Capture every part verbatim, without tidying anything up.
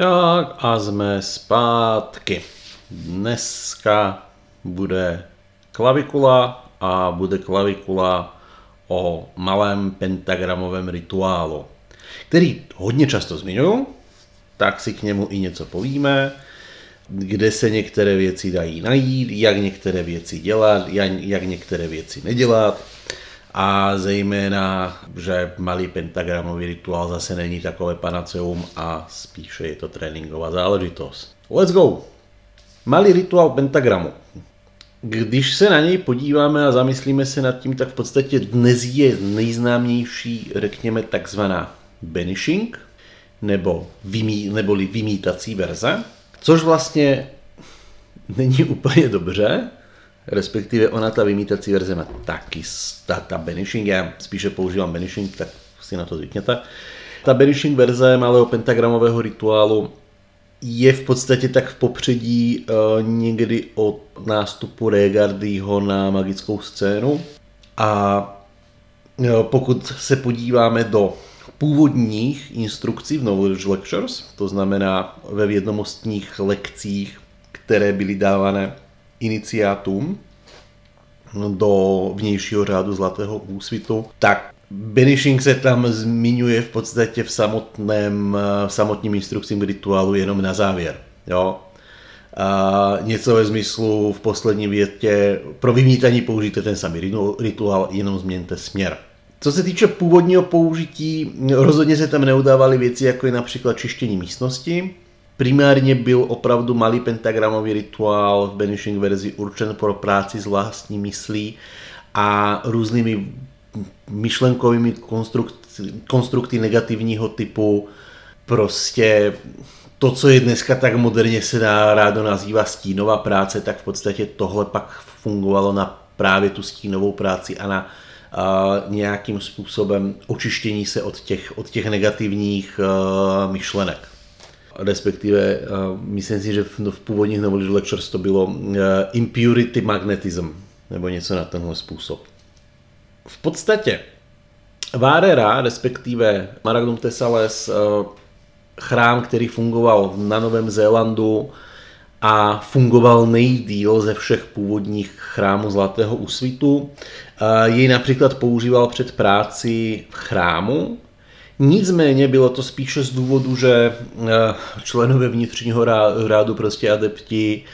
Tak a jsme zpátky. Dneska bude klavikula a bude klavikula o malém pentagramovém rituálu, který hodně často zmiňuju, tak si k němu i něco povíme, kde se některé věci dají najít, jak některé věci dělat, jak některé věci nedělat. A zejména, že malý pentagramový rituál zase není takové panaceum a spíše je to tréninková záležitost. Let's go! Malý rituál pentagramu. Když se na něj podíváme a zamyslíme se nad tím, tak v podstatě dnes je nejznámější, řekněme, takzvaná banishing, nebo vymí, neboli vymítací verze, což vlastně není úplně dobře. Respektive ona, ta vymítací verze, má taky ta, ta banishing, já spíše používám banishing, tak si na to zvykněte. Ta banishing verze malého pentagramového rituálu je v podstatě tak v popředí e, někdy od nástupu Regardieho na magickou scénu. A e, pokud se podíváme do původních instrukcí v Nový Lectures, to znamená ve vědomostních lekcích, které byly dávané iniciátům do vnějšího řádu Zlatého úsvitu, tak banishing se tam zmiňuje v podstatě v samotném, v samotním instrukcím rituálu jenom na závěr. Jo? A něco ve smyslu v poslední větě: pro vymítání použijte ten samý rituál, jenom změňte směr. Co se týče původního použití, rozhodně se tam neudávaly věci, jako je například čištění místnosti. Primárně byl opravdu malý pentagramový rituál v banishing verzi určen pro práci s vlastní myslí a různými myšlenkovými konstrukty, konstrukty negativního typu. Prostě to, co je dneska tak moderně se dá rádo nazývá stínová práce, tak v podstatě tohle pak fungovalo na právě tu stínovou práci a na a nějakým způsobem očištění se od těch, od těch negativních uh, myšlenek. Respektive, uh, myslím si, že v, v původních Nových Lectures to bylo uh, impurity magnetism, nebo něco na tenhle způsob. V podstatě Várera, respektive Maragnum Thesales, uh, chrám, který fungoval na Novém Zélandu a fungoval nejdýl ze všech původních chrámů Zlatého úsvitu, uh, jej například používal před práci v chrámu. Nicméně bylo to spíše z důvodu, že členové vnitřního rádu, prostě adepti,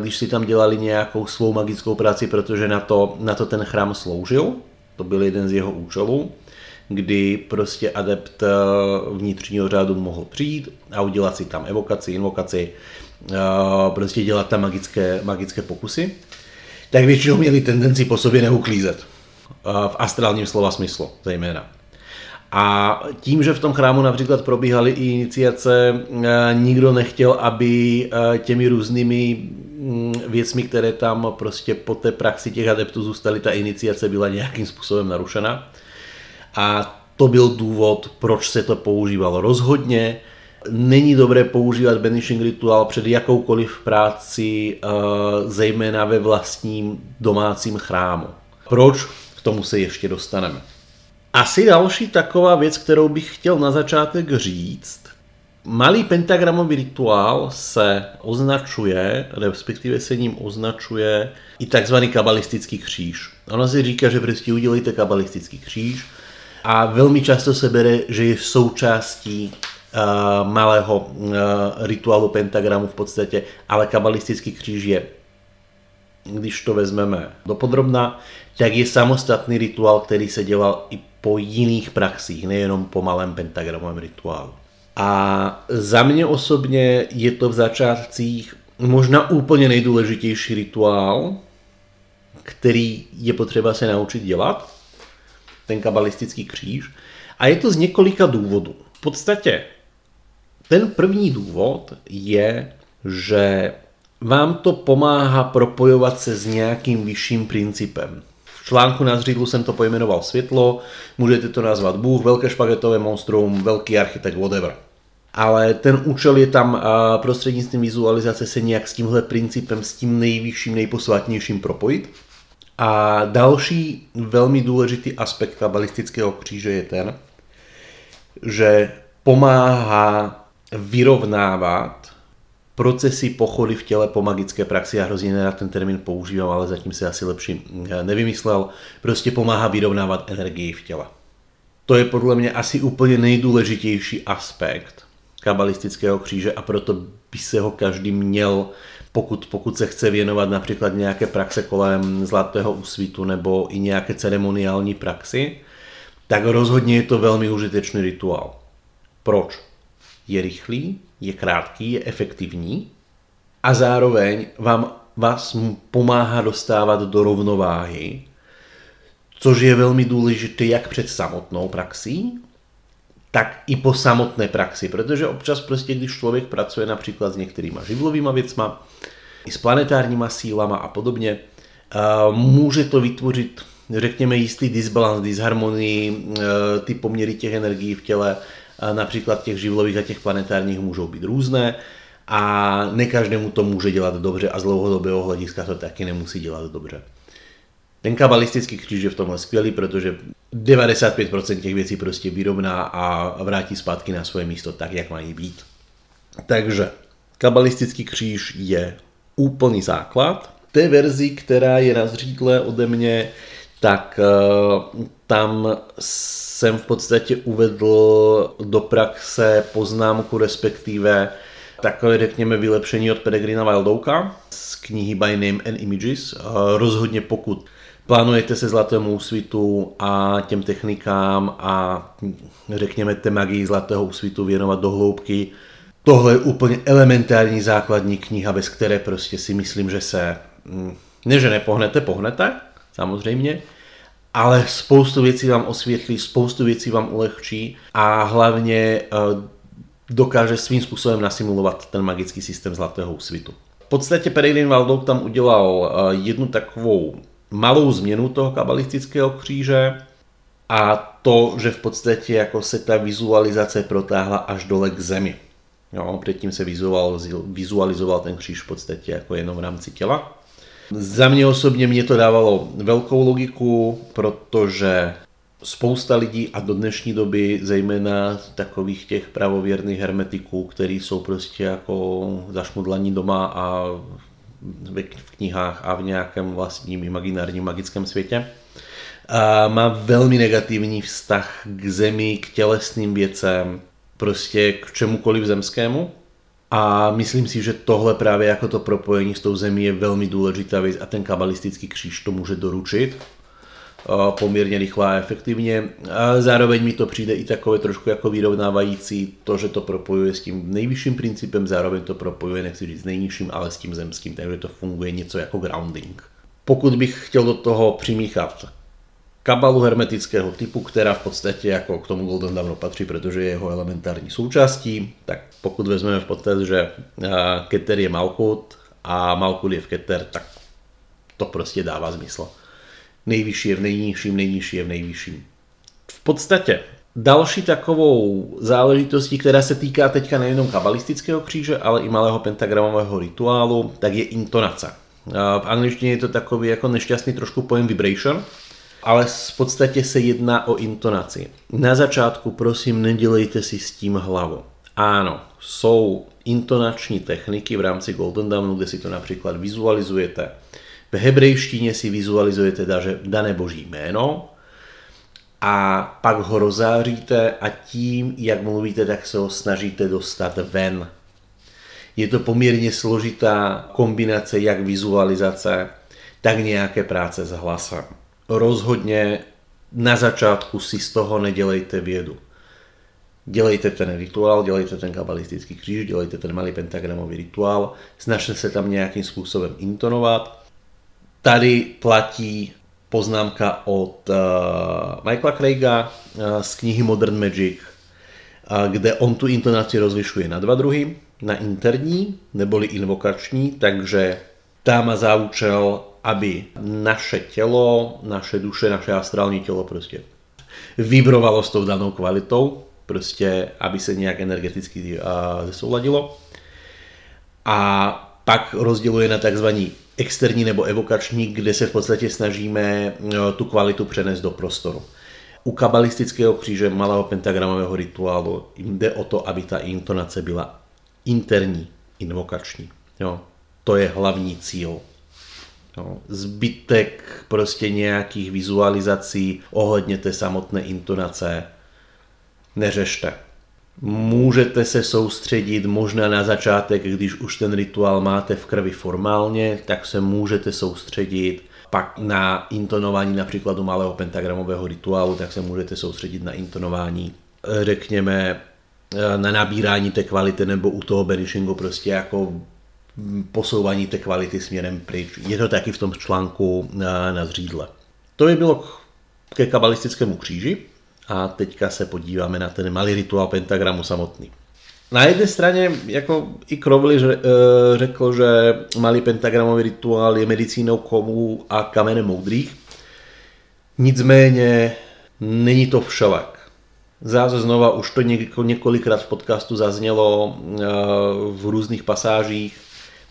když si tam dělali nějakou svou magickou práci, protože na to, na to ten chrám sloužil, to byl jeden z jeho účelů, kdy prostě adept vnitřního řádu mohl přijít a udělat si tam evokaci, invokaci, prostě dělat tam magické, magické pokusy, tak většinou měli tendenci po sobě neuklízet, v astrálním slova smyslu zejména. A tím, že v tom chrámu například probíhaly i iniciace, nikdo nechtěl, aby těmi různými věcmi, které tam prostě po té praxi těch adeptů zůstaly, ta iniciace byla nějakým způsobem narušena. A to byl důvod, proč se to používalo. Rozhodně není dobré používat banishing rituál před jakoukoliv práci, zejména ve vlastním domácím chrámu. Proč? K tomu se ještě dostaneme. Asi další taková věc, kterou bych chtěl na začátek říct. Malý pentagramový rituál se označuje, respektive se ním označuje i takzvaný kabalistický kříž. Ono si říká, že prostě udělejte kabalistický kříž a velmi často se bere, že je součástí uh, malého uh, rituálu pentagramu v podstatě, ale kabalistický kříž je, když to vezmeme dopodrobna, tak je samostatný rituál, který se dělal i po jiných praxích, nejenom po malém pentagramovém rituálu. A za mě osobně je to v začátcích možná úplně nejdůležitější rituál, který je potřeba se naučit dělat, ten kabalistický kříž. A je to z několika důvodů. V podstatě ten první důvod je, že vám to pomáhá propojovat se s nějakým vyšším principem. V článku na zřídlu jsem to pojmenoval světlo, můžete to nazvat Bůh, velké špagetové monstrum, velký architekt, whatever. Ale ten účel je tam prostřednictvím vizualizace se nějak s tímhle principem, s tím nejvyšším, nejposvátnějším propojit. A další velmi důležitý aspekt kabalistického kříže je ten, že pomáhá vyrovnávat procesy pochody v těle po magické praxi. Já hrozně nerad ten termín používám, ale zatím si asi lepší nevymyslel. Prostě pomáhá vyrovnávat energii v těle. To je podle mě asi úplně nejdůležitější aspekt kabalistického kříže a proto by se ho každý měl, pokud, pokud se chce věnovat například nějaké praxe kolem Zlatého úsvitu nebo i nějaké ceremoniální praxi, tak rozhodně je to velmi užitečný rituál. Proč? Je rychlý, je krátký, je efektivní a zároveň vám, vás pomáhá dostávat do rovnováhy, což je velmi důležité jak před samotnou praxí, tak i po samotné praxi, protože občas prostě, když člověk pracuje například s některýma živlovýma věcma, i s planetárníma sílama a podobně, může to vytvořit, řekněme, jistý disbalans, disharmonii, ty poměry těch energií v těle, například těch živlových a těch planetárních můžou být různé a ne každému to může dělat dobře a z dlouhodobého hlediska to taky nemusí dělat dobře. Ten kabalistický kříž je v tomhle skvělý, protože devadesát pět procent těch věcí prostě vyrovná a vrátí zpátky na svoje místo tak, jak mají být. Takže kabalistický kříž je úplný základ. Té verzi, která je na zřídle ode mě, tak tam jsem v podstatě uvedl do praxe poznámku, respektive takové, řekněme, vylepšení od Peregrina Wildoaka z knihy By Name and Images. Rozhodně pokud plánujete se Zlatému úsvitu a těm technikám a řekněme té magii Zlatého úsvitu věnovat do hloubky, tohle je úplně elementární základní kniha, bez které prostě si myslím, že se, ne že nepohnete, pohnete, samozřejmě, ale spoustu věcí vám osvětlí, spoustu věcí vám ulehčí a hlavně dokáže svým způsobem nasimulovat ten magický systém Zlatého úsvitu. V podstatě Peregrin Wildoak tam udělal jednu takovou malou změnu toho kabalistického kříže a to, že v podstatě jako se ta vizualizace protáhla až dole k zemi. Jo, předtím se vizualizoval, vizualizoval ten kříž v podstatě jako jenom v rámci těla. Za mě osobně mě to dávalo velkou logiku, protože spousta lidí a do dnešní doby zejména takových těch pravověrných hermetiků, kteří jsou prostě jako zašmudlaní doma a v knihách a v nějakém vlastním imaginárním magickém světě, a má velmi negativní vztah k zemi, k tělesným věcem, prostě k čemukoliv zemskému. A myslím si, že tohle právě jako to propojení s tou zemí je velmi důležitá věc a ten kabalistický kříž to může doručit poměrně rychle a efektivně. A zároveň mi to přijde i takové trošku jako vyrovnávající to, že to propojuje s tím nejvyšším principem, zároveň to propojuje, nechci říct s nejnižším, ale s tím zemským, takže to funguje něco jako grounding. Pokud bych chtěl do toho přimíchat kabalu hermetického typu, která v podstatě jako k tomu Golden Dawnu patří, protože je jeho elementární součástí, tak pokud vezmeme v podstatě, že Keter je Malkut a Malkut je v Keter, tak to prostě dává smysl. Nejvyšší je v nejnižším, nejnižší je v nejvyšším. V podstatě další takovou záležitostí, která se týká teďka nejenom kabalistického kříže, ale i malého pentagramového rituálu, tak je intonace. V angličtině je to takový jako nešťastný trošku pojem vibration, ale v podstatě se jedná o intonaci. Na začátku prosím nedělejte si s tím hlavu. Ano, jsou intonační techniky v rámci Golden Dawnu, kde si to například vizualizujete. V hebrejštině si vizualizujete dané boží jméno a pak ho rozáříte a tím, jak mluvíte, tak se ho snažíte dostat ven. Je to poměrně složitá kombinace jak vizualizace, tak nějaké práce s hlasem. Rozhodně na začátku si z toho nedělejte vědu. Dělejte ten rituál, dělejte ten kabalistický kříž, dělejte ten malý pentagramový rituál, snažte se tam nějakým způsobem intonovat. Tady platí poznámka od uh, Michaela Kraiga uh, z knihy Modern Magick, uh, kde on tu intonaci rozlišuje na dva druhy, na interní neboli invokační, takže ta má za účel, aby naše tělo, naše duše, naše astrální tělo prostě vibrovalo s tou danou kvalitou, prostě aby se nějak energeticky uh, zesouladilo. A pak rozděluje na takzvaný externí nebo evokační, kde se v podstatě snažíme tu kvalitu přenést do prostoru. u kabalistického kříže malého pentagramového rituálu jde o to, aby ta intonace byla interní, invokační. Jo? To je hlavní cíl. Jo? Zbytek prostě nějakých vizualizací ohledně té samotné intonace neřešte. Můžete se soustředit možná na začátek, když už ten rituál máte v krvi formálně, tak se můžete soustředit pak na intonování například u malého pentagramového rituálu, tak se můžete soustředit na intonování, řekněme, na nabírání té kvality nebo u toho benishingu prostě jako posouvání té kvality směrem pryč. Je to taky v tom článku na, na zřídle. To by bylo ke kabalistickému kříži. A teďka se podíváme na ten malý rituál pentagramu samotný. Na jedné straně, jako i Crowley řekl, že malý pentagramový rituál je medicínou komů a kamene moudrých. Nicméně není to všelak. Zase znova, už to několikrát v podcastu zaznělo v různých pasážích.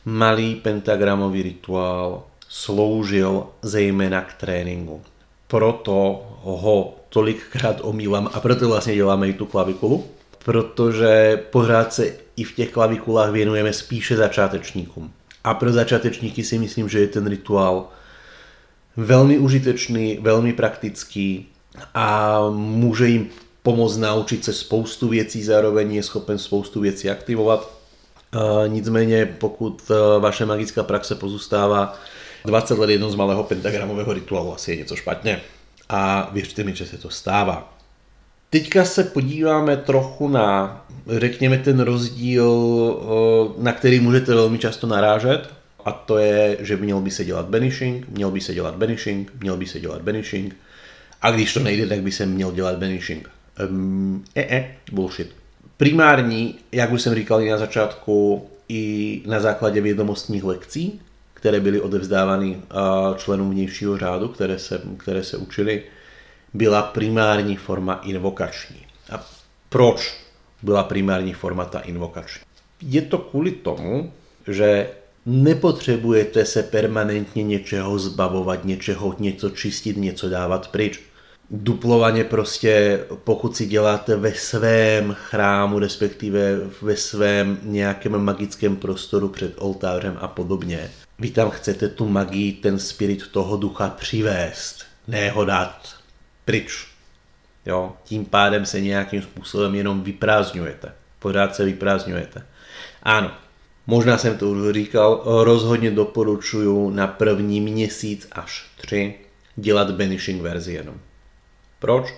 Malý pentagramový rituál sloužil zejména k tréninku. Proto ho tolikrát omýlám a proto vlastně děláme i tu klavikulu, protože pořád se i v těch klavikulách věnujeme spíše začátečníkům. A pro začátečníky si myslím, že je ten rituál velmi užitečný, velmi praktický a může jim pomoct naučit se spoustu věcí, zároveň je schopen spoustu věcí aktivovat. E, nicméně pokud vaše magická praxe pozůstává dvacet let jednou z malého pentagramového rituálu, asi je něco špatně. A věřte mi, že se to stává. Teďka se podíváme trochu na, řekněme, ten rozdíl, na který můžete velmi často narážet, a to je, že měl by se dělat banishing, měl by se dělat banishing, měl by se dělat banishing, a když to nejde, tak by se měl dělat banishing. Um, eh, eh, bullshit. Primární, jak už jsem říkal i na začátku, i na základě vědomostních lekcí, které byly odevzdávány členům vnějšího řádu, které se, které se učili, byla primární forma invokační. A proč byla primární forma ta invokační? Je to kvůli tomu, že nepotřebujete se permanentně něčeho zbavovat, něčeho, něco čistit, něco dávat pryč. Duplovaně prostě, pokud si děláte ve svém chrámu, respektive ve svém nějakém magickém prostoru před oltářem a podobně, vy tam chcete tu magii, ten spirit toho ducha přivést, ne ho dát pryč. Jo? Tím pádem se nějakým způsobem jenom vyprázdňujete. Pořád se vyprázdňujete. Ano, možná jsem to už říkal, rozhodně doporučuju na první měsíc až tři dělat banishing verzi jenom. Proč?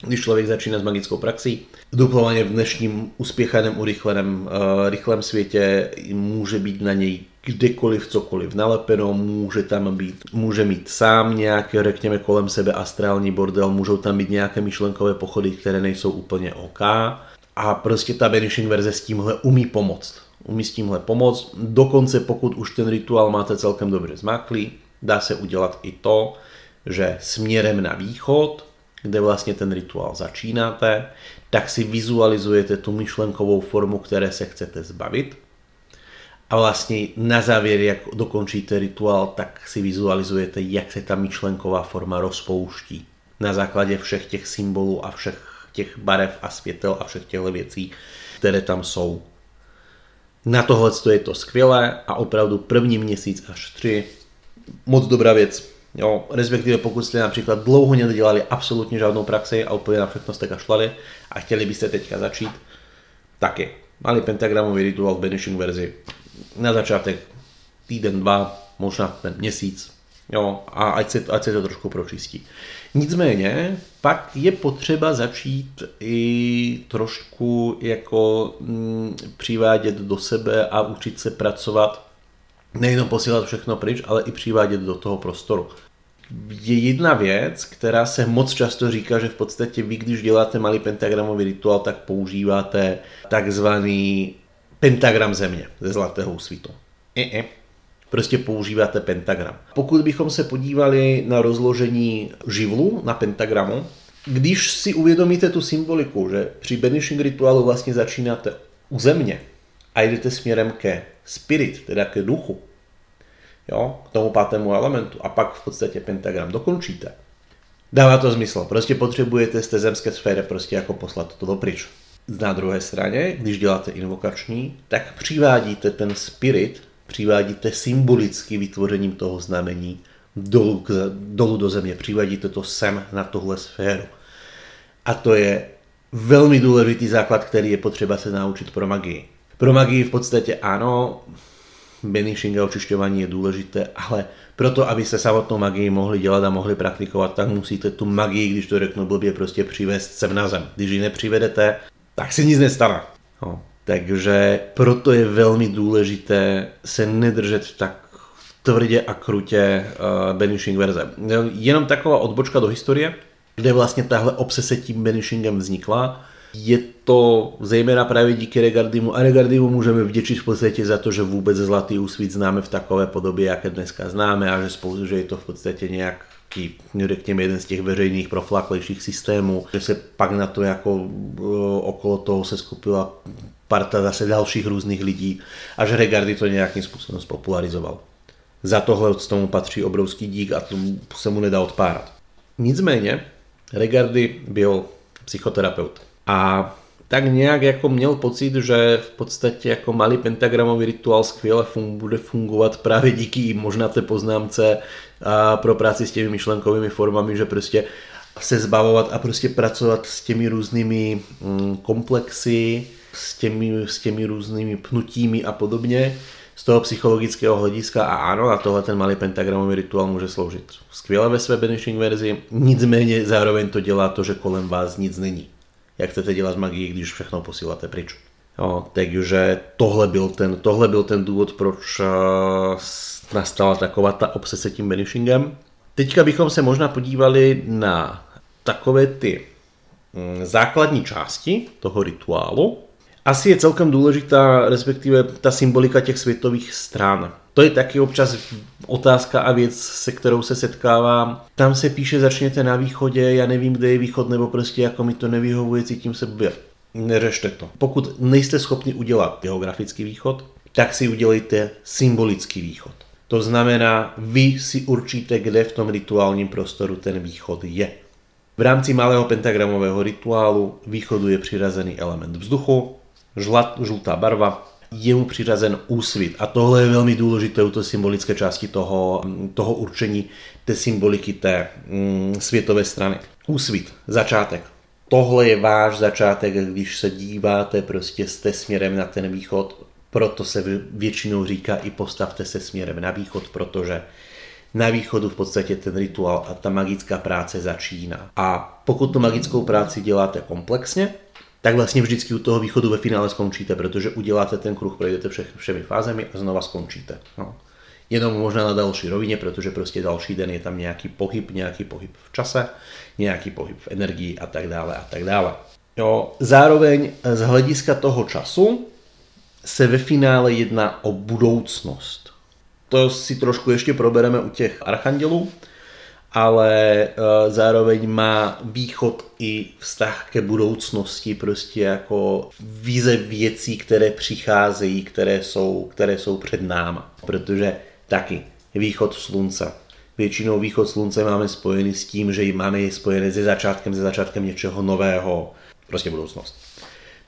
Když člověk začíná s magickou praxí, duplovaně v dnešním uspěchaném, urychleném, uh, rychlém světě může být na něj kdekoliv, cokoliv nalepeno, může tam být, může mít sám nějak, řekněme, kolem sebe astrální bordel, můžou tam být nějaké myšlenkové pochody, které nejsou úplně OK. A prostě ta banishing verze s tímhle umí pomoct. Umí s tímhle pomoct, dokonce pokud už ten rituál máte celkem dobře zmáklý, dá se udělat i to, že směrem na východ, kde vlastně ten rituál začínáte, tak si vizualizujete tu myšlenkovou formu, které se chcete zbavit. A vlastně na závěr, jak dokončíte rituál, tak si vizualizujete, jak se ta myšlenková forma rozpouští. Na základě všech těch symbolů a všech těch barev a světel a všech těchto věcí, které tam jsou. Na tohle je to skvělé a opravdu první měsíc až tři. Moc dobrá věc. Jo, respektive pokud jste například dlouho nedělali absolutně žádnou praxi a úplně na všechno jste kašlali a chtěli byste teďka začít, taky. Malý pentagramový rituál v banishing verzi na začátek týden, dva, možná ten měsíc, jo, a ať se, ať se to trošku pročistí. Nicméně pak je potřeba začít i trošku jako m, přivádět do sebe a učit se pracovat, nejenom posílat všechno pryč, ale i přivádět do toho prostoru. Je jedna věc, která se moc často říká, že v podstatě vy, když děláte malý pentagramový rituál, tak používáte takzvaný pentagram země ze Zlatého úsvitu. E-e. Prostě používáte pentagram. Pokud bychom se podívali na rozložení živlu na pentagramu, když si uvědomíte tu symboliku, že při banishing rituálu vlastně začínáte u země a jdete směrem ke spirit, teda ke duchu, jo, k tomu pátému elementu, a pak v podstatě pentagram dokončíte. Dává to smysl. Prostě potřebujete z té zemské sféry prostě jako poslat toto pryč. Na druhé straně, když děláte invokační, tak přivádíte ten spirit, přivádíte symbolicky vytvořením toho znamení dolů, dolů do země. Přivádíte to sem na tuhle sféru. A to je velmi důležitý základ, který je potřeba se naučit pro magii. Pro magii v podstatě ano, banishing a očišťování je důležité, ale proto, aby se samotnou magii mohli dělat a mohli praktikovat, tak musíte tu magii, když to řeknu blbě, prostě přivést sem na zem. Když ji nepřivedete, tak se nic nestane. No, takže proto je velmi důležité se nedržet tak tvrdě a krutě uh, banishing verze. Jenom taková odbočka do historie, kde vlastně tahle obsese tím banishingem vznikla. Je to zejména právě díky Regardimu a Regardimu můžeme vděčit v podstatě za to, že vůbec Zlatý úsvit známe v takové podobě, jaké dneska známe a že spolu, že je to v podstatě nějaký, řekněme, jeden z těch veřejných profláklejších systémů, že se pak na to jako okolo toho se skupila parta zase dalších různých lidí a že Regardi to nějakým způsobem spopularizoval. Za tohle k tomu patří obrovský dík a tomu se mu nedá odpárat. Nicméně Regardi byl psychoterapeut. A tak nějak jako měl pocit, že v podstatě jako malý pentagramový rituál skvěle fun- bude fungovat právě díky možná té poznámce a pro práci s těmi myšlenkovými formami, že prostě se zbavovat a prostě pracovat s těmi různými mm, komplexy, s těmi, s těmi různými pnutími a podobně z toho psychologického hlediska a ano, na tohle ten malý pentagramový rituál může sloužit skvěle ve své banishing verzi, nicméně zároveň to dělá to, že kolem vás nic není. Jak chcete dělat magii, když všechno posíláte pryč. Jo, takže tohle byl, ten, tohle byl ten důvod, proč uh, nastala taková ta obsese tím banishingem. Teďka bychom se možná podívali na takové ty mm, základní části toho rituálu. Asi je celkem důležitá, respektive ta symbolika těch světových stran. To je taky občas otázka a věc, se kterou se setkávám. Tam se píše, začněte na východě, já nevím, kde je východ, nebo prostě jako mi to nevyhovuje, cítím se blbě. Neřešte to. Pokud nejste schopni udělat geografický východ, tak si udělejte symbolický východ. To znamená, vy si určíte, kde v tom rituálním prostoru ten východ je. V rámci malého pentagramového rituálu východu je přirazený element vzduchu, žlat, žlutá barva, je mu přiřazen úsvit. A tohle je velmi důležité u té symbolické části toho, toho určení té symboliky té mm, světové strany. Úsvit, začátek. Tohle je váš začátek, když se díváte prostě jste směrem na ten východ, proto se většinou říká i postavte se směrem na východ, protože na východu v podstatě ten rituál a ta magická práce začíná. A pokud tu magickou práci děláte komplexně, tak vlastně vždycky u toho východu ve finále skončíte, protože uděláte ten kruh, projdete vše, všemi fázemi a znova skončíte. No. Jenom možná na další rovině, protože prostě další den je tam nějaký pohyb, nějaký pohyb v čase, nějaký pohyb v energii a tak dále a tak dále. Jo. Zároveň z hlediska toho času se ve finále jedná o budoucnost. To si trošku ještě probereme u těch archandělů, ale zároveň má východ i vztah ke budoucnosti, prostě jako vize věcí, které přicházejí, které jsou, které jsou před náma. Protože taky východ slunce. Většinou východ slunce máme spojený s tím, že ji máme je spojené se začátkem, se začátkem něčeho nového, prostě budoucnost.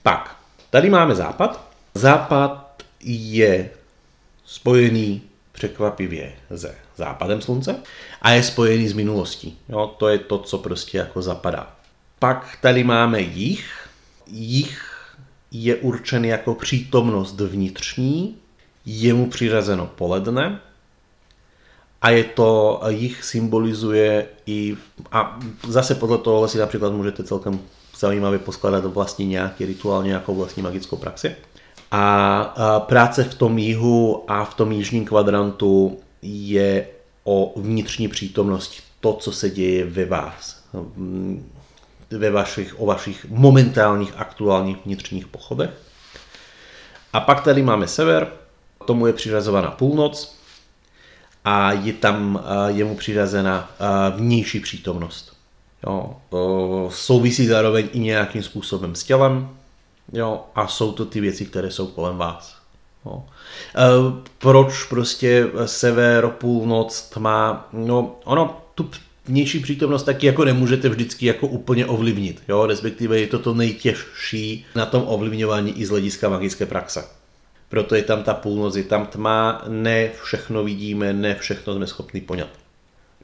Pak, tady máme západ. Západ je spojený překvapivě se západem slunce a je spojený s minulostí. Jo, to je to, co prostě jako zapadá. Pak tady máme jih. Jih je určen jako přítomnost vnitřní, je mu přiřazeno poledne a je to, jih symbolizuje i, a zase podle toho si například můžete celkem zajímavě poskládat vlastně nějaký rituál, nějakou vlastní magickou praxi. A práce v tom jihu a v tom jižním kvadrantu je o vnitřní přítomnosti, to, co se děje ve vás, ve vašich, o vašich momentálních, aktuálních vnitřních pochodech. A pak tady máme sever, tomu je přiřazována půlnoc a je tam, je mu přiřazena vnější přítomnost. Jo, souvisí zároveň i nějakým způsobem s tělem. Jo, a jsou to ty věci, které jsou kolem vás. Jo. E, proč prostě sever, půlnoc, tma? No, ono, tu vnější přítomnost taky jako nemůžete vždycky jako úplně ovlivnit, jo? Respektive je to to nejtěžší na tom ovlivňování i z hlediska magické praxe. Proto je tam ta půlnoc, je tam tma, ne všechno vidíme, ne všechno jsme schopni poňat.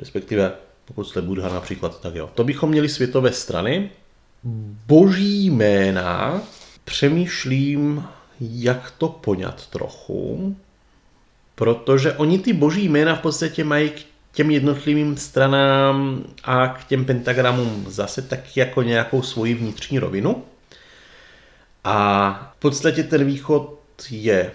Respektive pokud jste Buddha například, tak jo. To bychom měli světové strany. Boží jména, přemýšlím, jak to poňat trochu, protože oni ty boží jména v podstatě mají k těm jednotlivým stranám a k těm pentagramům zase taky jako nějakou svoji vnitřní rovinu. A v podstatě ten východ je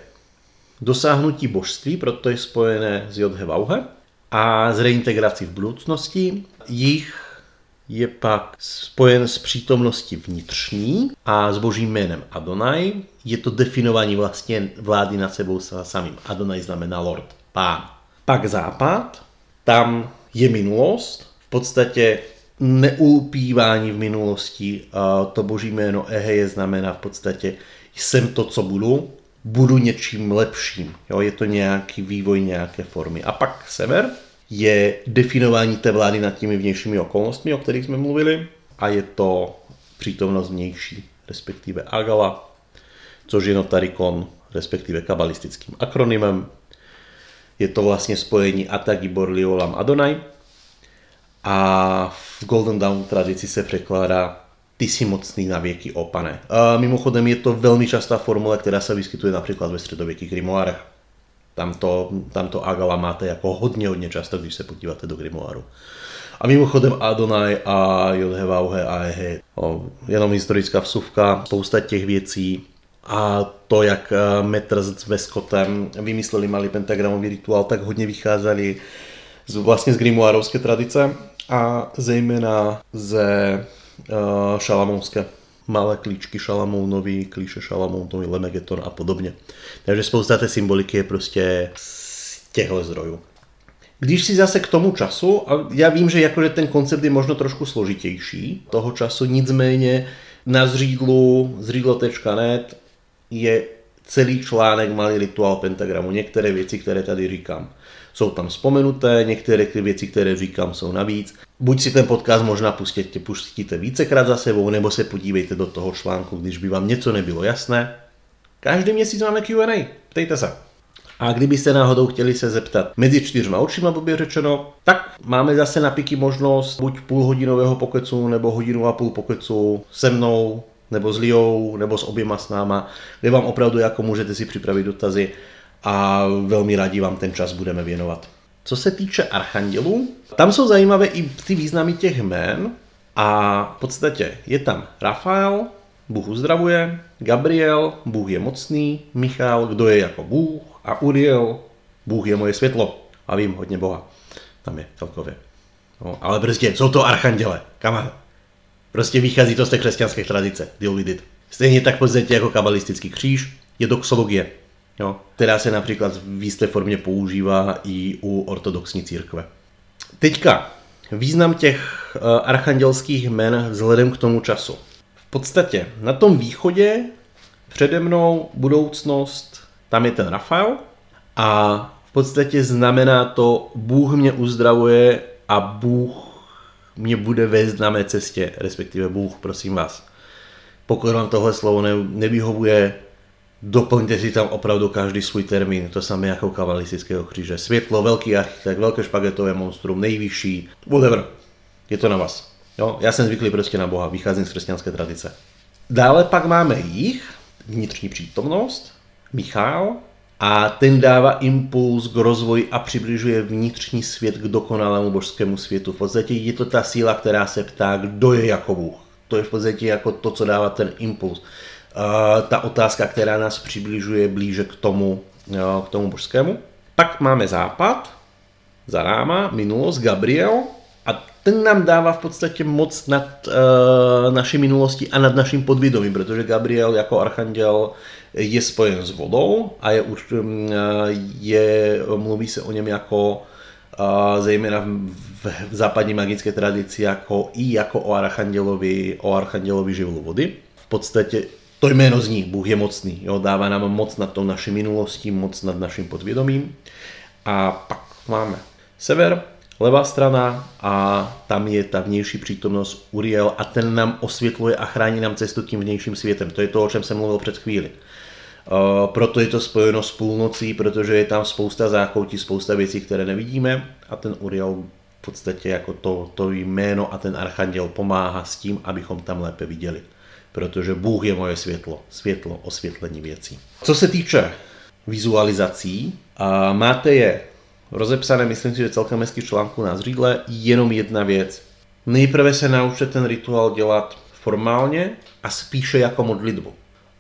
dosáhnutí božství, proto je spojené s Jodhevauhe a s reintegrací v budoucnosti. Jich je pak spojen s přítomností vnitřní a s božím jménem Adonai. Je to definování vlastně vlády nad sebou samým. Adonai znamená Lord, pán. Pak západ, tam je minulost, v podstatě neulpívání v minulosti. To boží jméno Eheje znamená v podstatě jsem to, co budu, budu něčím lepším. Jo, je to nějaký vývoj nějaké formy. A pak sever je definování té vlády nad těmi vnějšími okolnostmi, o kterých jsme mluvili, a je to přítomnost vnější, respektive Agala, což je notarikon, respektive kabalistickým akronymem. Je to vlastně spojení Atagi, Borliolam, Adonai. A v Golden Dawn tradici se překládá ty jsi mocný na věky, o pane. A mimochodem je to velmi častá formule, která se vyskytuje například ve středověkých grimoárech. Tam to, tam to Agala máte jako hodně, hodně často, když se podíváte do grimoáru. A mimochodem Adonai a Jodhevauhe a Ehe, jenom historická vsuvka, spousta těch věcí a to, jak Metr s Veskotem vymysleli malý pentagramový rituál, tak hodně vycházeli z, vlastně z grimoárovské tradice a zejména ze uh, šalamounské. Malé klíčky Šalamounovi, klíše Šalamounovi, Lemegeton a podobně. Takže spousta té symboliky je prostě z těchto zdrojů. Když si zase k tomu času, a já vím, že jakože ten koncept je možno trošku složitější toho času, nicméně na zřídlu, zřídlo tečka net je celý článek malý rituál pentagramu. Některé věci, které tady říkám, jsou tam vzpomenuté, některé ty věci, které říkám, jsou navíc. Buď si ten podcast možná pustíte, pustíte vícekrát za sebou, nebo se podívejte do toho článku, když by vám něco nebylo jasné. Každý měsíc máme Q and A, ptejte se. A kdybyste náhodou chtěli se zeptat mezi čtyřma očima, blbě řečeno, tak máme zase na piky možnost buď půlhodinového pokecu, nebo hodinu a půl pokecu se mnou, nebo s Liou, nebo s oběma s náma, kde vám opravdu jako můžete si připravit dotazy a velmi rádi vám ten čas budeme věnovat. Co se týče archandělů, tam jsou zajímavé i ty významy těch jmén a v podstatě je tam Rafael, Bůh uzdravuje, Gabriel, Bůh je mocný, Michal, kdo je jako Bůh a Uriel, Bůh je moje světlo a vím, hodně Boha. Tam je celkově. No, ale brzdě, jsou to archanděle, kamarád. Prostě vychází to z té křesťanské tradice, deal with it. Stejně tak v podstatě jako kabalistický kříž je doxologie, jo, která se například v jisté formě používá i u ortodoxní církve. Teďka význam těch archandělských jmen vzhledem k tomu času. V podstatě na tom východě přede mnou budoucnost, tam je ten Rafael a v podstatě znamená to Bůh mě uzdravuje a Bůh mě bude vést na mé cestě, respektive Bůh, prosím vás. Pokud vám tohle slovo ne- nevyhovuje, doplňte si tam opravdu každý svůj termín, to samé jako kabalistického kříže. Světlo, velký architekt, velké špagetové monstrum, nejvyšší, whatever. Je to na vás. Jo? Já jsem zvyklý prostě na Boha, vycházím z křesťanské tradice. Dále pak máme jich, vnitřní přítomnost, Michal, a ten dává impuls k rozvoji a přibližuje vnitřní svět k dokonalému božskému světu. V podstatě je to ta síla, která se ptá, kdo je jako Bůh. To je v podstatě jako to, co dává ten impuls. Uh, ta otázka, která nás přibližuje blíže k tomu, jo, k tomu božskému. Pak máme západ, za náma, minulost, Gabriel. A ten nám dává v podstatě moc nad uh, naší minulostí a nad naším podvědomím, protože Gabriel jako archanděl je spojen s vodou a je, je, mluví se o něm jako, zejména v, v západní magické tradici, jako i jako o archandělovi, o archandělovi živlu vody. V podstatě to jméno zní, Bůh je mocný, jo, dává nám moc nad tou naší minulostí, moc nad naším podvědomím. A pak máme sever, levá strana a tam je ta vnější přítomnost Uriel a ten nám osvětluje a chrání nám cestu tím vnějším světem. To je to, o čem jsem mluvil před chvíli. Uh, proto je to spojeno s půlnocí, protože je tam spousta zákoutí, spousta věcí, které nevidíme a ten Uriel v podstatě jako to, to jméno a ten archanděl pomáhá s tím, abychom tam lépe viděli. Protože Bůh je moje světlo, světlo, osvětlení věcí. Co se týče vizualizací, uh, máte je rozepsané, myslím si, že celkem hezky v článku na zřídle, jenom jedna věc. Nejprve se naučte ten rituál dělat formálně a spíše jako modlitbu.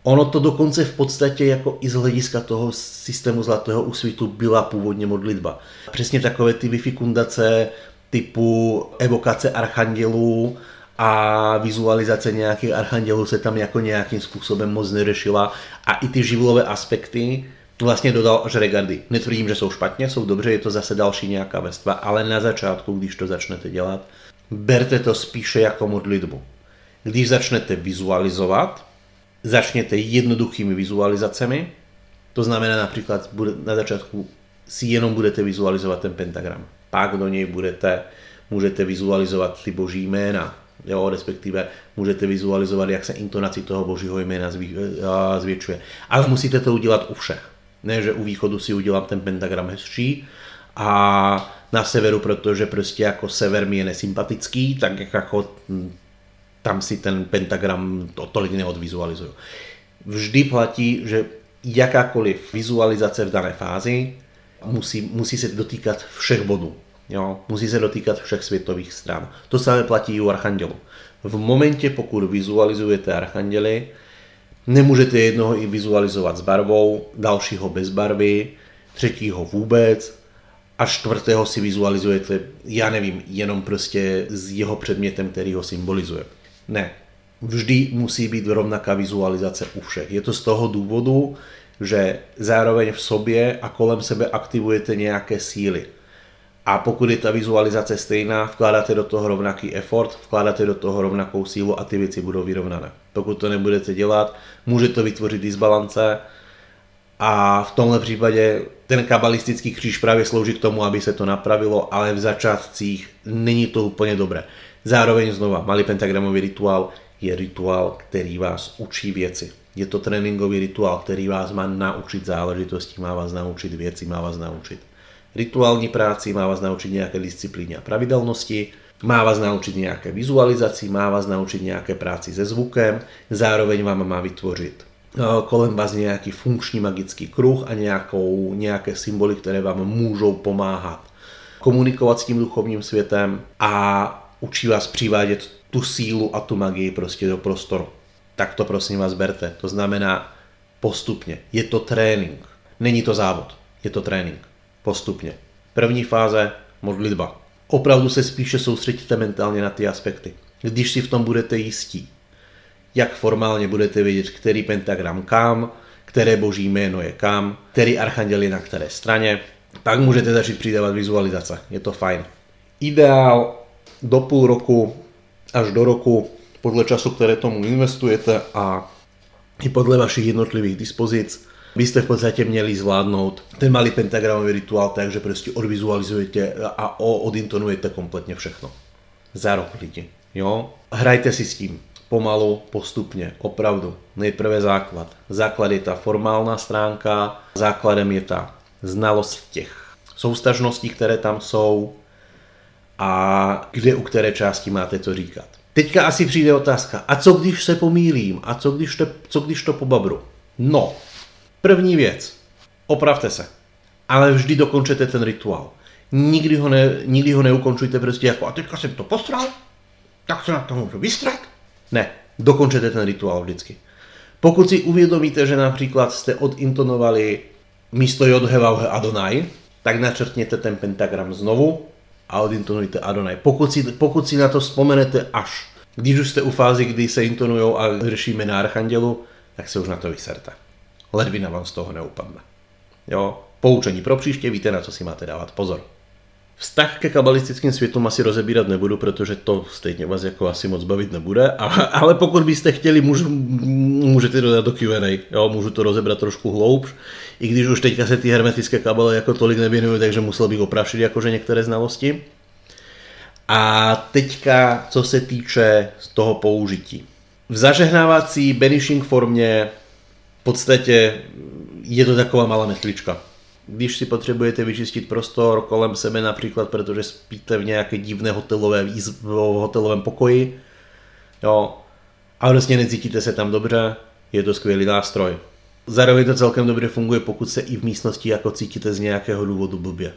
Ono to dokonce v podstatě jako i z hlediska toho systému Zlatého úsvitu byla původně modlitba. Přesně takové ty vifikundace typu evokace archandělů a vizualizace nějakých archandělů se tam jako nějakým způsobem moc neřešila a i ty živlové aspekty vlastně dodal až Regardie. Netvrdím, že jsou špatně, jsou dobře, je to zase další nějaká vrstva, ale na začátku, když to začnete dělat, berte to spíše jako modlitbu. Když začnete vizualizovat, začněte jednoduchými vizualizacemi, to znamená například na začátku si jenom budete vizualizovat ten pentagram, pak do něj budete, můžete vizualizovat ty boží jména, jo, respektive můžete vizualizovat, jak se intonaci toho božího jména zvětšuje. Ale musíte to udělat u všech. Ne, že u východu si udělám ten pentagram hezčí a na severu, protože prostě jako sever mi je nesympatický, tak jako tam si ten pentagram to tolik neodvizualizuju. Vždy platí, že jakákoliv vizualizace v dané fázi musí, musí se dotýkat všech bodů. Jo? Musí se dotýkat všech světových stran. To samé platí i u archandělů. V momentě, pokud vizualizujete archanděly, nemůžete jednoho i vizualizovat s barvou, dalšího bez barvy, třetího vůbec a čtvrtého si vizualizujete, já nevím, jenom prostě s jeho předmětem, který ho symbolizuje. Ne, vždy musí být rovnaká vizualizace u všech. Je to z toho důvodu, že zároveň v sobě a kolem sebe aktivujete nějaké síly. A pokud je ta vizualizace stejná, vkládáte do toho rovnaký effort, vkládáte do toho rovnakou sílu a ty věci budou vyrovnané. Pokud to nebudete dělat, může to vytvořit disbalance a v tomhle případě ten kabalistický kříž právě slouží k tomu, aby se to napravilo, ale v začátcích není to úplně dobré. Zároveň znova, malý pentagramový rituál je rituál, který vás učí věci. Je to tréninkový rituál, který vás má naučit záležitosti, má vás naučit věci, má vás naučit rituální práci, má vás naučit nějaké disciplíně a pravidelnosti, má vás naučit nějaké vizualizaci, má vás naučit nějaké práci se zvukem, zároveň vám má vytvořit kolem vás nějaký funkční magický kruh a nějakou, nějaké symboly, které vám můžou pomáhat komunikovat s tím duchovním světem a učí vás přivádět tu sílu a tu magii prostě do prostoru. Tak to prosím vás berte. To znamená postupně. Je to trénink. Není to závod. Je to trénink. Postupně. První fáze, modlitba. Opravdu se spíše soustředíte mentálně na ty aspekty. Když si v tom budete jistí, jak formálně budete vědět, který pentagram kam, které boží jméno je kam, který archanděl je na které straně, tak můžete začít přidávat vizualizace. Je to fajn. Ideál do půl roku až do roku, podle času, které tomu investujete a i podle vašich jednotlivých dispozic, byste v podstatě měli zvládnout ten malý pentagramový rituál, takže prostě odvizualizujete a odintonujete kompletně všechno. Za rok lidi, jo? Hrajte si s tím. Pomalu, postupně, opravdu. Nejprve základ. Základ je ta formální stránka, základem je ta znalost těch soustažností, které tam jsou a kde u které části máte co říkat. Teďka asi přijde otázka, a co když se pomýlím, a co když to, co když to pobabru? No, první věc, opravte se, ale vždy dokončete ten rituál. Nikdy ho, ne, nikdy ho neukončujte prostě jako, a teďka jsem to postral, tak se na to můžu vystrat. Ne, dokončete ten rituál vždycky. Pokud si uvědomíte, že například jste odintonovali místo Jodhevavhe Adonai, tak načrtněte ten pentagram znovu a odintonujte Adonai. Pokud si, pokud si na to vzpomenete až, když už jste u fázi, kdy se intonujou a řešíme na archandělu, tak se už na to vyserte. Ledvina vám z toho neupadne. Jo? Poučení pro příště, víte, na co si máte dávat pozor. Vztah ke kabalistickým světům asi rozebírat nebudu, protože to stejně vás jako asi moc bavit nebude, ale pokud byste chtěli, můžu, můžete dodat do Q and A, jo, můžu to rozebrat trošku hloubš, i když už teďka se ty hermetické kabale jako tolik nevěnují, takže musel bych oprašit jakože některé znalosti. A teďka, co se týče toho použití. V zažehnávací banishing formě v podstatě je to taková malá metlička. Když si potřebujete vyčistit prostor kolem sebe například, protože spíte v nějaké divné hotelové, v hotelovém pokoji, jo, a vlastně necítíte se tam dobře, je to skvělý nástroj. Zároveň to celkem dobře funguje, pokud se i v místnosti jako cítíte z nějakého důvodu blbě.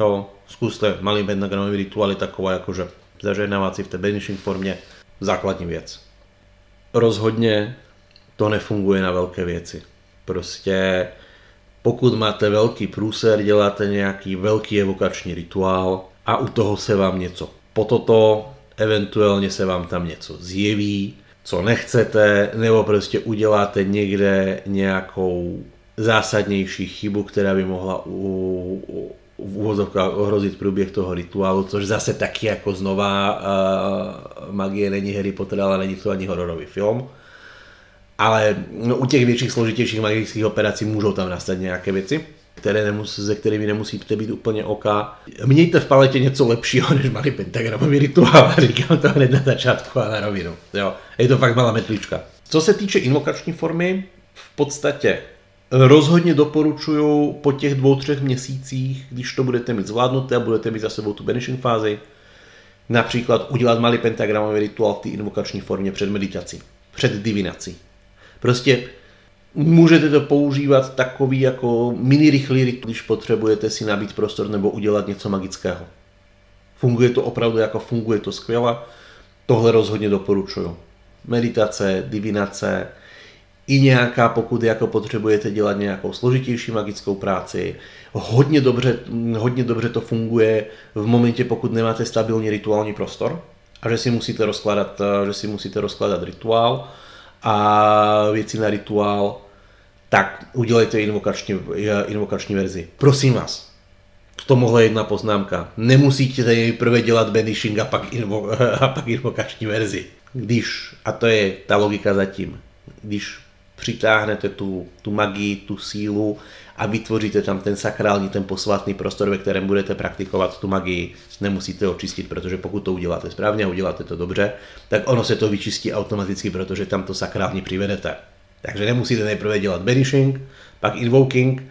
Jo, zkuste malý bendagramové rituály, taková jakože zažehnávací v té banishing formě, základní věc. Rozhodně to nefunguje na velké věci. Prostě pokud máte velký průser, děláte nějaký velký evokační rituál a u toho se vám něco pototo, eventuálně se vám tam něco zjeví, co nechcete, nebo prostě uděláte někde nějakou zásadnější chybu, která by mohla u, u, v úvozovkách ohrozit průběh toho rituálu, což zase taky jako znova uh, magie není Harry Potter, ale není to ani hororový film. Ale no, u těch větších, složitějších magických operací můžou tam nastat nějaké věci, které nemus, ze kterými nemusíte být úplně oka. Mějte v paletě něco lepšího, než malý pentagramový rituál, říkám to hned na začátku a na rovinu. Jo, je to fakt malá metlička. Co se týče invokační formy, v podstatě rozhodně doporučuju po těch dvou, třech měsících, když to budete mít zvládnuté a budete mít za sebou tu banishing fázi, například udělat malý pentagramový rituál v té invokační formě před meditací, před divinací. Prostě můžete to používat takový jako mini rychlý rituál, když potřebujete si nabít prostor nebo udělat něco magického. Funguje to opravdu jako funguje to skvěle. Tohle rozhodně doporučuju. Meditace, divinace, i nějaká, pokud jako potřebujete dělat nějakou složitější magickou práci. Hodně dobře, hodně dobře to funguje v momentě, pokud nemáte stabilní rituální prostor a že si musíte rozkládat, že si musíte rozkládat rituál a věci na rituál, tak udělejte invokační, invokační verzi. Prosím vás, k tomuhle jedna poznámka. Nemusíte nejprve dělat banishing a pak, invo, a pak invokační verzi. Když, a to je ta logika zatím, když přitáhnete tu, tu magii, tu sílu a vytvoříte tam ten sakrální, ten posvátný prostor, ve kterém budete praktikovat tu magii, nemusíte ho čistit, protože pokud to uděláte správně a uděláte to dobře, tak ono se to vyčistí automaticky, protože tam to sakrální přivedete. Takže nemusíte nejprve dělat banishing, pak invoking,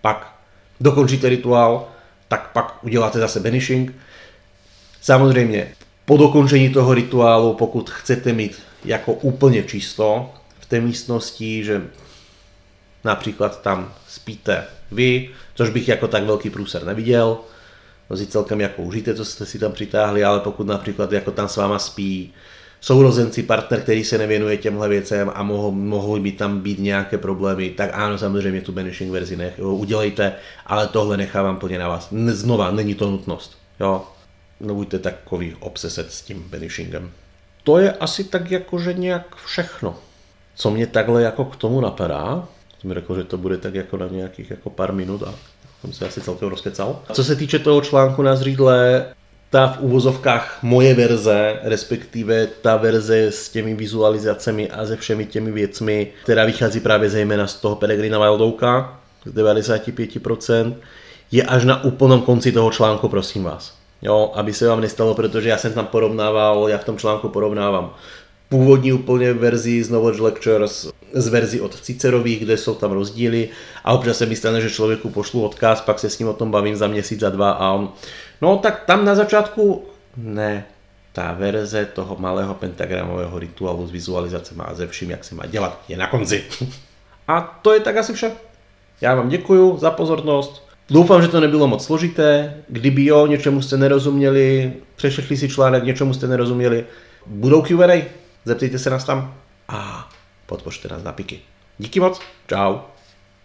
pak dokončíte rituál, tak pak uděláte zase banishing. Samozřejmě po dokončení toho rituálu, pokud chcete mít jako úplně čisto v té místnosti, že například tam spíte vy, což bych jako tak velký průser neviděl. Mnozí celkem jako užijte, co jste si tam přitáhli, ale pokud například jako tam s váma spí sourozenci, partner, který se nevěnuje těmhle věcem a mohou, mohly by tam být nějaké problémy, tak ano, samozřejmě tu banishing verzi nech, jo, udělejte, ale tohle nechávám plně na vás. Znova, není to nutnost. Jo? No buďte takový obseset s tím banishingem. To je asi tak jakože nějak všechno, co mě takhle jako k tomu napadá. Jsem řekl, že to bude tak jako na nějakých jako pár minut a jsem se asi celkem rozkecal. Co se týče toho článku na zřídle, ta v uvozovkách moje verze, respektive ta verze s těmi vizualizacemi a se všemi těmi věcmi, která vychází právě zejména z toho Peregrina Wildoaka z devadesát pět procent, je až na úplném konci toho článku, prosím vás. Jo, aby se vám nestalo, protože já jsem tam porovnával, já v tom článku porovnávám původní úplně verzi z Nový Lectures z verzi od Cicerových, kde jsou tam rozdíly a občas se mi stane, že člověku pošlu odkaz, pak se s ním o tom bavím za měsíc, za dva a on, no tak tam na začátku, ne, ta verze toho malého pentagramového rituálu s vizualizacemi a ze vším, jak se má dělat, je na konci. A to je tak asi vše. Já vám děkuju za pozornost. Doufám, že to nebylo moc složité. Kdyby jo, něčemu jste nerozuměli, přešli si článek, něčemu jste nerozuměli, budou Q and A. Zeptejte se nás tam a podpořte nás na piky. Díky moc, čau.